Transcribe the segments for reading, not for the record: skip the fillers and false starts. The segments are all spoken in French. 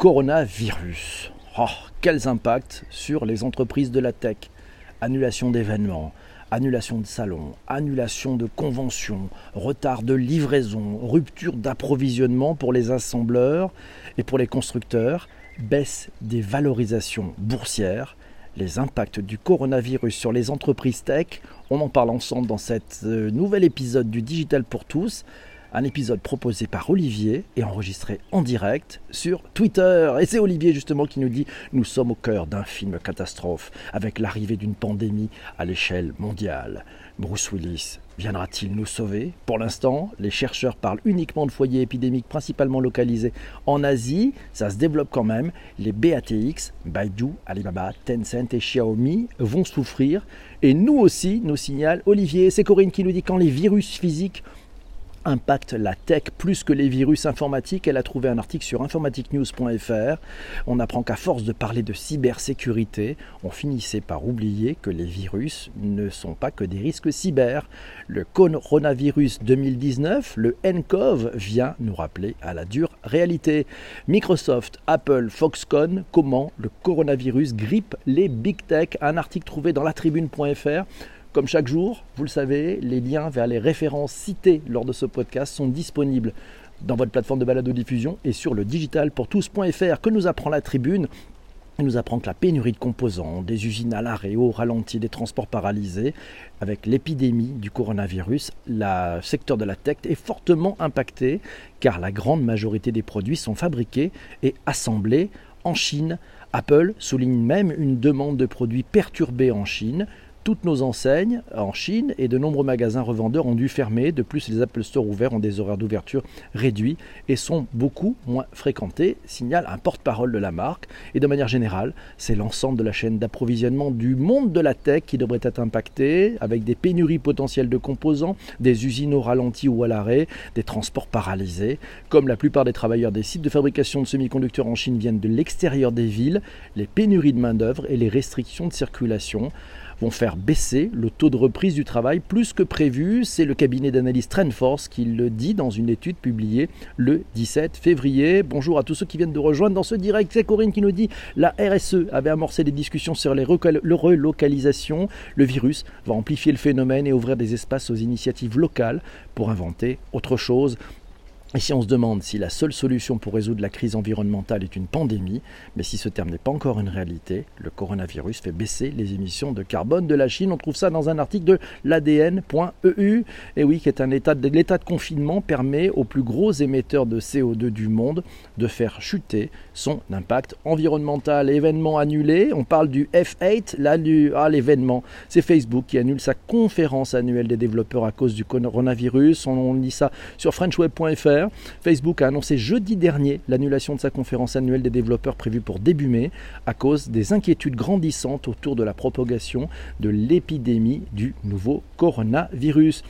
coronavirus. Oh, quels impacts sur les entreprises de la tech. Annulation d'événements, annulation de salons, annulation de conventions, retard de livraison, rupture d'approvisionnement pour les assembleurs et pour les constructeurs, baisse des valorisations boursières. Les impacts du coronavirus sur les entreprises tech, on en parle ensemble dans cet nouvel épisode du Digital pour tous, un épisode proposé par Olivier et enregistré en direct sur Twitter. Et c'est Olivier justement qui nous dit « Nous sommes au cœur d'un film catastrophe avec l'arrivée d'une pandémie à l'échelle mondiale. Bruce Willis viendra-t-il nous sauver ?» Pour l'instant, les chercheurs parlent uniquement de foyers épidémiques principalement localisés en Asie. Ça se développe quand même. Les BATX, Baidu, Alibaba, Tencent et Xiaomi vont souffrir. Et nous aussi, nous signale Olivier. C'est Corinne qui nous dit « Quand les virus physiques impacte la tech plus que les virus informatiques ». Elle a trouvé un article sur informaticnews.fr. On apprend qu'à force de parler de cybersécurité, on finissait par oublier que les virus ne sont pas que des risques cyber. Le coronavirus 2019, le nCoV, vient nous rappeler à la dure réalité. Microsoft, Apple, Foxconn, comment le coronavirus grippe les big tech. Un article trouvé dans latribune.fr. Comme chaque jour, vous le savez, les liens vers les références citées lors de ce podcast sont disponibles dans votre plateforme de balado-diffusion et sur le digitalpourtous.fr. Que nous apprend la Tribune ? Elle nous apprend que la pénurie de composants, des usines à l'arrêt, au ralenti, des transports paralysés, avec l'épidémie du coronavirus, le secteur de la tech est fortement impacté car la grande majorité des produits sont fabriqués et assemblés en Chine. Apple souligne même une demande de produits perturbés en Chine. Toutes nos enseignes en Chine et de nombreux magasins revendeurs ont dû fermer. De plus, les Apple Store ouverts ont des horaires d'ouverture réduits et sont beaucoup moins fréquentés, signale un porte-parole de la marque. Et de manière générale, c'est l'ensemble de la chaîne d'approvisionnement du monde de la tech qui devrait être impacté, avec des pénuries potentielles de composants, des usines au ralenti ou à l'arrêt, des transports paralysés. Comme la plupart des travailleurs des sites de fabrication de semi-conducteurs en Chine viennent de l'extérieur des villes, les pénuries de main-d'œuvre et les restrictions de circulation vont faire baisser le taux de reprise du travail plus que prévu. C'est le cabinet d'analyse TrendForce qui le dit dans une étude publiée le 17 février. Bonjour à tous ceux qui viennent de rejoindre dans ce direct. C'est Corinne qui nous dit « La RSE avait amorcé des discussions sur les relocalisations. Le virus va amplifier le phénomène et ouvrir des espaces aux initiatives locales pour inventer autre chose. » Et si on se demande si la seule solution pour résoudre la crise environnementale est une pandémie, mais si ce terme n'est pas encore une réalité, le coronavirus fait baisser les émissions de carbone de la Chine. On trouve ça dans un article de l'ADN.eu, et oui, qui est un état de confinement permet aux plus gros émetteurs de CO2 du monde de faire chuter son impact environnemental. Événement annulé, on parle du F8, l'événement, c'est Facebook qui annule sa conférence annuelle des développeurs à cause du coronavirus. On lit ça sur frenchweb.fr. Facebook a annoncé jeudi dernier l'annulation de sa conférence annuelle des développeurs prévue pour début mai à cause des inquiétudes grandissantes autour de la propagation de l'épidémie du nouveau coronavirus.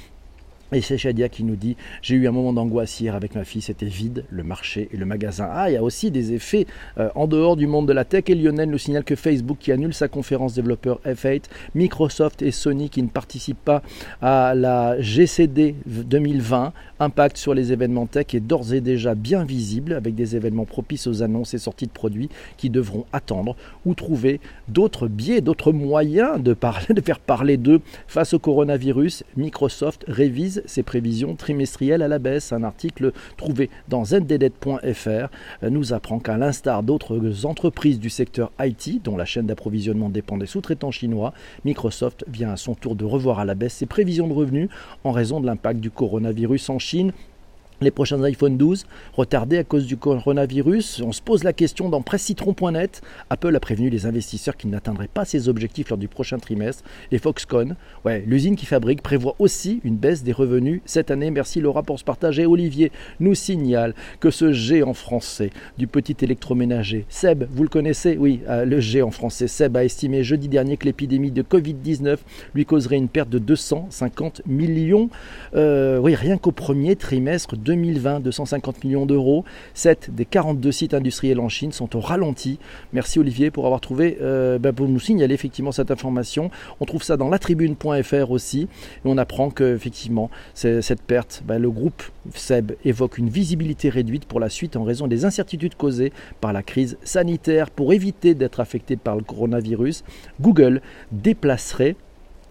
Et c'est Shadia qui nous dit « J'ai eu un moment d'angoisse hier avec ma fille, c'était vide, le marché et le magasin. » Ah, il y a aussi des effets en dehors du monde de la tech. Et Lionel nous signale que Facebook qui annule sa conférence développeur F8, Microsoft et Sony qui ne participent pas à la GCD 2020. Impact sur les événements tech est d'ores et déjà bien visible avec des événements propices aux annonces et sorties de produits qui devront attendre ou trouver d'autres biais, d'autres moyens de faire parler d'eux. Face au coronavirus, Microsoft révise ses prévisions trimestrielles à la baisse. Un article trouvé dans ndd.fr nous apprend qu'à l'instar d'autres entreprises du secteur IT, dont la chaîne d'approvisionnement dépend des sous-traitants chinois, Microsoft vient à son tour de revoir à la baisse ses prévisions de revenus en raison de l'impact du coronavirus en Chine. Les prochains iPhone 12 retardés à cause du coronavirus. On se pose la question dans pressecitron.net. Apple a prévenu les investisseurs qu'ils n'atteindraient pas ses objectifs lors du prochain trimestre. Et Foxconn, l'usine qui fabrique, prévoit aussi une baisse des revenus cette année. Merci Laura pour ce partage. Et Olivier nous signale que ce géant français du petit électroménager, Seb, vous le connaissez ? Oui, le géant français Seb a estimé jeudi dernier que l'épidémie de Covid-19 lui causerait une perte de 250 millions. Rien qu'au premier trimestre de 2020, 250 millions d'euros. 7 des 42 sites industriels en Chine sont au ralenti. Merci Olivier pour avoir trouvé, pour nous signaler effectivement cette information. On trouve ça dans latribune.fr aussi. Et on apprend qu'effectivement, cette perte, le groupe Seb évoque une visibilité réduite pour la suite en raison des incertitudes causées par la crise sanitaire. Pour éviter d'être affecté par le coronavirus, Google déplacerait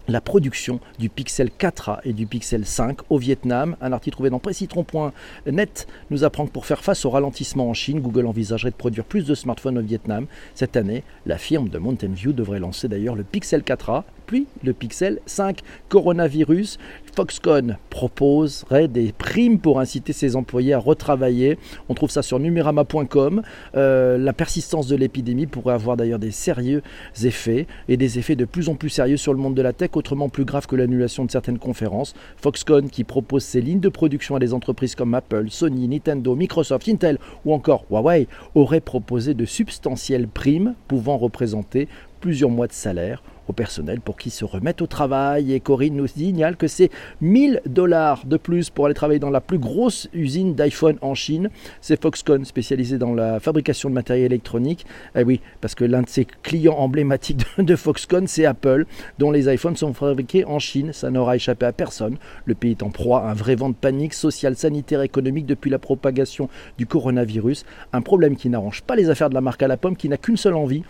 la production du Pixel 4a et du Pixel 5 au Vietnam. Un article trouvé dans presscitron.net nous apprend que pour faire face au ralentissement en Chine, Google envisagerait de produire plus de smartphones au Vietnam. Cette année, la firme de Mountain View devrait lancer d'ailleurs le Pixel 4a, puis le Pixel 5. Coronavirus, Foxconn proposerait des primes pour inciter ses employés à retravailler. On trouve ça sur numérama.com. La persistance de l'épidémie pourrait avoir d'ailleurs des sérieux effets et des effets de plus en plus sérieux sur le monde de la tech, autrement plus grave que l'annulation de certaines conférences. Foxconn qui propose ses lignes de production à des entreprises comme Apple, Sony, Nintendo, Microsoft, Intel ou encore Huawei aurait proposé de substantielles primes pouvant représenter plusieurs mois de salaire au personnel pour qu'ils se remettent au travail. Et Corinne nous signale que c'est $1,000 de plus pour aller travailler dans la plus grosse usine d'iPhone en Chine. C'est Foxconn, spécialisée dans la fabrication de matériel électronique. Eh oui, parce que l'un de ses clients emblématiques de Foxconn, c'est Apple, dont les iPhones sont fabriqués en Chine. Ça n'aura échappé à personne. Le pays est en proie à un vrai vent de panique sociale, sanitaire, économique depuis la propagation du coronavirus. Un problème qui n'arrange pas les affaires de la marque à la pomme, qui n'a qu'une seule envie,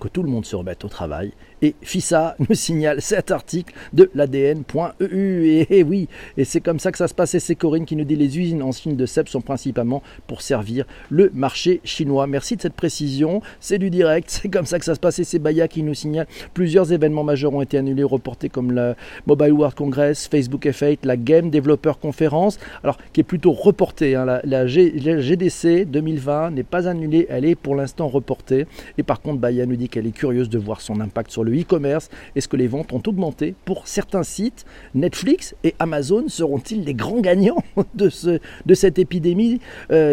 que tout le monde se remette au travail. Et FISA nous signale cet article de l'ADN.eu. Et oui, et c'est comme ça que ça se passe. Et c'est Corinne qui nous dit les usines en Chine de Seb sont principalement pour servir le marché chinois. Merci de cette précision. C'est du direct. C'est comme ça que ça se passe. Et c'est Baya qui nous signale plusieurs événements majeurs ont été annulés ou reportés comme le Mobile World Congress, Facebook F8, la Game Developer Conference, alors qui est plutôt reportée. Hein. La GDC 2020 n'est pas annulée. Elle est pour l'instant reportée. Et par contre, Baya nous dit qu'elle est curieuse de voir son impact sur le e-commerce. Est-ce que les ventes ont augmenté pour certains sites? Netflix et Amazon seront-ils les grands gagnants de cette épidémie?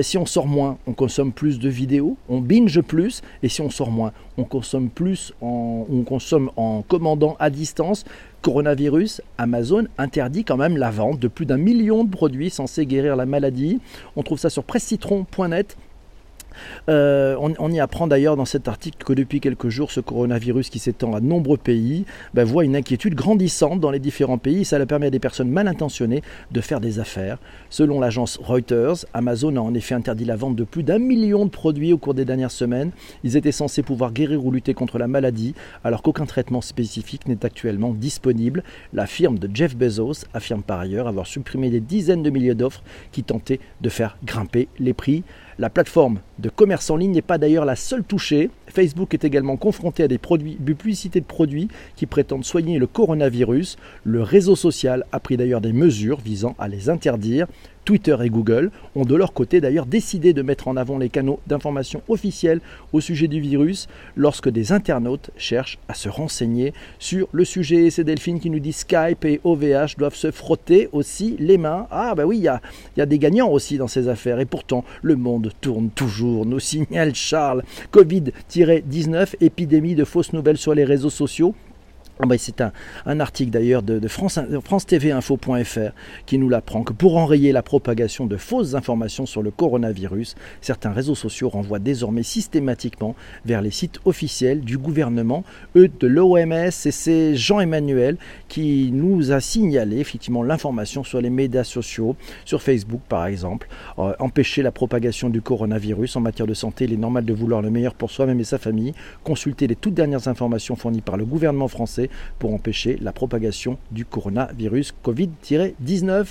Si on sort moins, on consomme plus de vidéos, on binge plus, et si on sort moins, on consomme plus en commandant à distance. Coronavirus, Amazon interdit quand même la vente de plus d'1 million de produits censés guérir la maladie. On trouve ça sur presscitron.net. On y apprend d'ailleurs dans cet article que depuis quelques jours, ce coronavirus qui s'étend à de nombreux pays voit une inquiétude grandissante dans les différents pays. Ça permet à des personnes mal intentionnées de faire des affaires. Selon l'agence Reuters, Amazon a en effet interdit la vente de plus d'1 million de produits au cours des dernières semaines. Ils étaient censés pouvoir guérir ou lutter contre la maladie, alors qu'aucun traitement spécifique n'est actuellement disponible. La firme de Jeff Bezos affirme par ailleurs avoir supprimé des dizaines de milliers d'offres qui tentaient de faire grimper les prix. La plateforme de commerce en ligne n'est pas d'ailleurs la seule touchée. Facebook est également confronté à des publicités de produits qui prétendent soigner le coronavirus. Le réseau social a pris d'ailleurs des mesures visant à les interdire. Twitter et Google ont de leur côté d'ailleurs décidé de mettre en avant les canaux d'information officiels au sujet du virus lorsque des internautes cherchent à se renseigner sur le sujet. C'est Delphine qui nous dit Skype et OVH doivent se frotter aussi les mains. Ah bah oui, il y a des gagnants aussi dans ces affaires et pourtant le monde tourne toujours, nous signale Charles. Covid-19, épidémie de fausses nouvelles sur les réseaux sociaux. C'est un article d'ailleurs de France TV Info.fr qui nous l'apprend que pour enrayer la propagation de fausses informations sur le coronavirus, certains réseaux sociaux renvoient désormais systématiquement vers les sites officiels du gouvernement, eux de l'OMS. Et c'est Jean-Emmanuel qui nous a signalé effectivement l'information sur les médias sociaux, sur Facebook par exemple. Empêcher la propagation du coronavirus en matière de santé, il est normal de vouloir le meilleur pour soi-même et sa famille. Consultez les toutes dernières informations fournies par le gouvernement français pour empêcher la propagation du coronavirus Covid-19.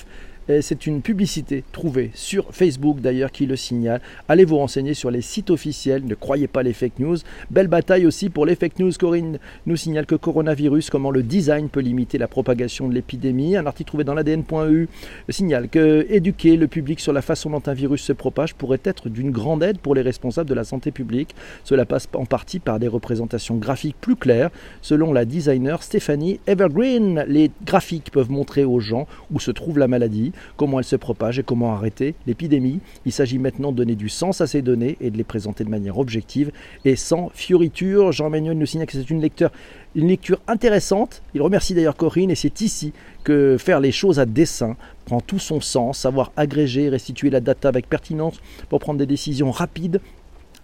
C'est une publicité trouvée sur Facebook d'ailleurs qui le signale. Allez vous renseigner sur les sites officiels, ne croyez pas les fake news. Belle bataille aussi pour les fake news. Corinne nous signale que coronavirus, comment le design peut limiter la propagation de l'épidémie. Un article trouvé dans l'ADN.eu signale que éduquer le public sur la façon dont un virus se propage pourrait être d'une grande aide pour les responsables de la santé publique. Cela passe en partie par des représentations graphiques plus claires. Selon la designer Stéphanie Evergreen, les graphiques peuvent montrer aux gens où se trouve la maladie. comment elle se propage et comment arrêter l'épidémie. Il s'agit maintenant de donner du sens à ces données et de les présenter de manière objective et sans fioriture. Jean-Emmanuel nous signale que c'est une lecture intéressante. Il remercie d'ailleurs Corinne et c'est ici que faire les choses à dessein prend tout son sens, savoir agréger, restituer la data avec pertinence pour prendre des décisions rapides,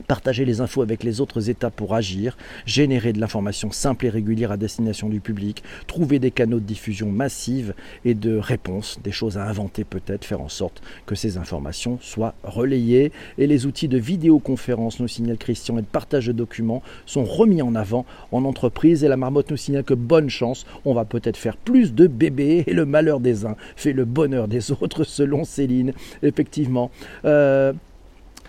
partager les infos avec les autres états pour agir, générer de l'information simple et régulière à destination du public, trouver des canaux de diffusion massive et de réponse, des choses à inventer peut-être, faire en sorte que ces informations soient relayées. Et les outils de vidéoconférence, nous signale Christian, et de partage de documents sont remis en avant en entreprise. Et la marmotte nous signale que bonne chance, on va peut-être faire plus de bébés et le malheur des uns fait le bonheur des autres, selon Céline. Effectivement,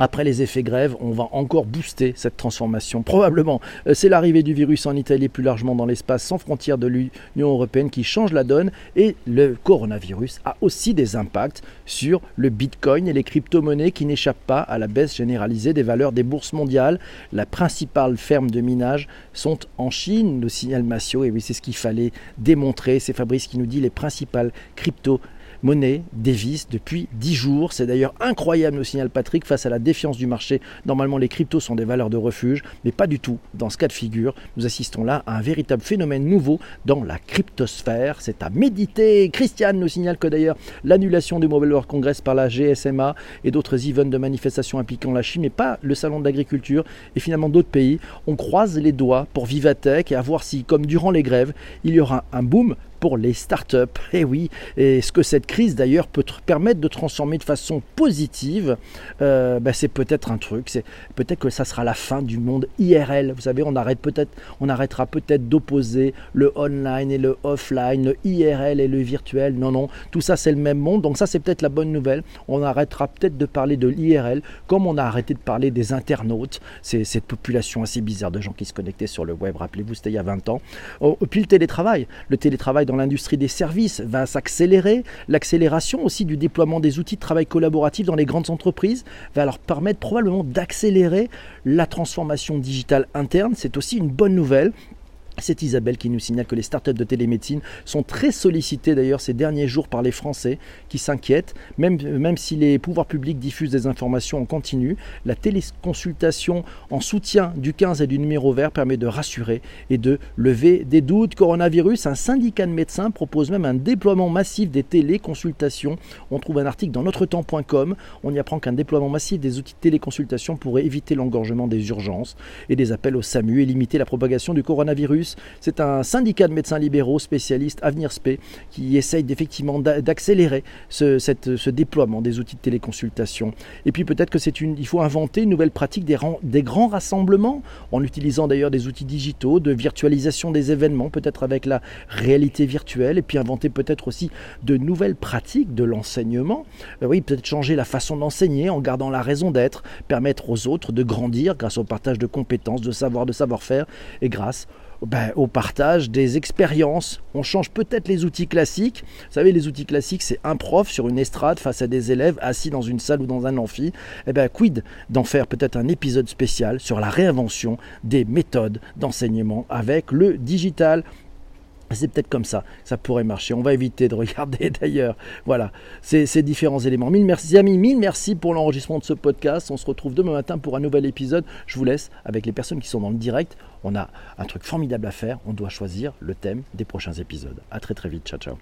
après les effets grève, on va encore booster cette transformation. Probablement, c'est l'arrivée du virus en Italie et plus largement dans l'espace sans frontières de l'Union européenne qui change la donne. Et le coronavirus a aussi des impacts sur le bitcoin et les crypto-monnaies qui n'échappent pas à la baisse généralisée des valeurs des bourses mondiales. La principale ferme de minage sont en Chine, nous signale Massio. Et oui, c'est ce qu'il fallait démontrer. C'est Fabrice qui nous dit les principales crypto-monnaies dévisse depuis 10 jours. C'est d'ailleurs incroyable, nous signale Patrick, face à la défiance du marché. Normalement, les cryptos sont des valeurs de refuge, mais pas du tout. Dans ce cas de figure, nous assistons là à un véritable phénomène nouveau dans la cryptosphère. C'est à méditer. Christiane nous signale que d'ailleurs, l'annulation du Mobile World Congress par la GSMA et d'autres events de manifestations impliquant la Chine, mais pas le salon de l'agriculture et finalement d'autres pays. On croise les doigts pour Vivatech et à voir si, comme durant les grèves, il y aura un boom pour les startups. Et oui, est-ce que cette crise d'ailleurs peut te permettre de transformer de façon positive, c'est peut-être un truc, c'est peut-être que ça sera la fin du monde IRL. Vous savez, on arrêtera peut-être d'opposer le online et le offline, le IRL et le virtuel. Non, tout ça c'est le même monde, donc ça c'est peut-être la bonne nouvelle. On arrêtera peut-être de parler de l'IRL comme on a arrêté de parler des internautes, c'est cette population assez bizarre de gens qui se connectaient sur le web, rappelez-vous, c'était il y a 20 ans. Et puis le télétravail dans l'industrie des services va s'accélérer. L'accélération aussi du déploiement des outils de travail collaboratif dans les grandes entreprises va leur permettre probablement d'accélérer la transformation digitale interne. C'est aussi une bonne nouvelle. C'est Isabelle qui nous signale que les startups de télémédecine sont très sollicitées d'ailleurs ces derniers jours par les Français qui s'inquiètent. Même si les pouvoirs publics diffusent des informations en continu, la téléconsultation en soutien du 15 et du numéro vert permet de rassurer et de lever des doutes. Coronavirus, un syndicat de médecins propose même un déploiement massif des téléconsultations. On trouve un article dans notretemps.com. On y apprend qu'un déploiement massif des outils de téléconsultation pourrait éviter l'engorgement des urgences et des appels au SAMU et limiter la propagation du coronavirus. C'est un syndicat de médecins libéraux spécialistes AvenirSP qui essaye effectivement d'accélérer ce déploiement des outils de téléconsultation. Et puis peut-être que il faut inventer une nouvelle pratique des grands rassemblements en utilisant d'ailleurs des outils digitaux de virtualisation des événements, peut-être avec la réalité virtuelle, et puis inventer peut-être aussi de nouvelles pratiques de l'enseignement. Oui, peut-être changer la façon d'enseigner en gardant la raison d'être, permettre aux autres de grandir grâce au partage de compétences, de savoir, de savoir-faire et grâce au partage des expériences. On change peut-être les outils classiques. Vous savez, les outils classiques, c'est un prof sur une estrade face à des élèves assis dans une salle ou dans un amphi. Quid d'en faire peut-être un épisode spécial sur la réinvention des méthodes d'enseignement avec le digital. C'est peut-être comme ça, ça pourrait marcher. On va éviter de regarder d'ailleurs. Voilà, ces différents éléments. Mille merci pour l'enregistrement de ce podcast. On se retrouve demain matin pour un nouvel épisode. Je vous laisse avec les personnes qui sont dans le direct. On a un truc formidable à faire. On doit choisir le thème des prochains épisodes. À très vite. Ciao.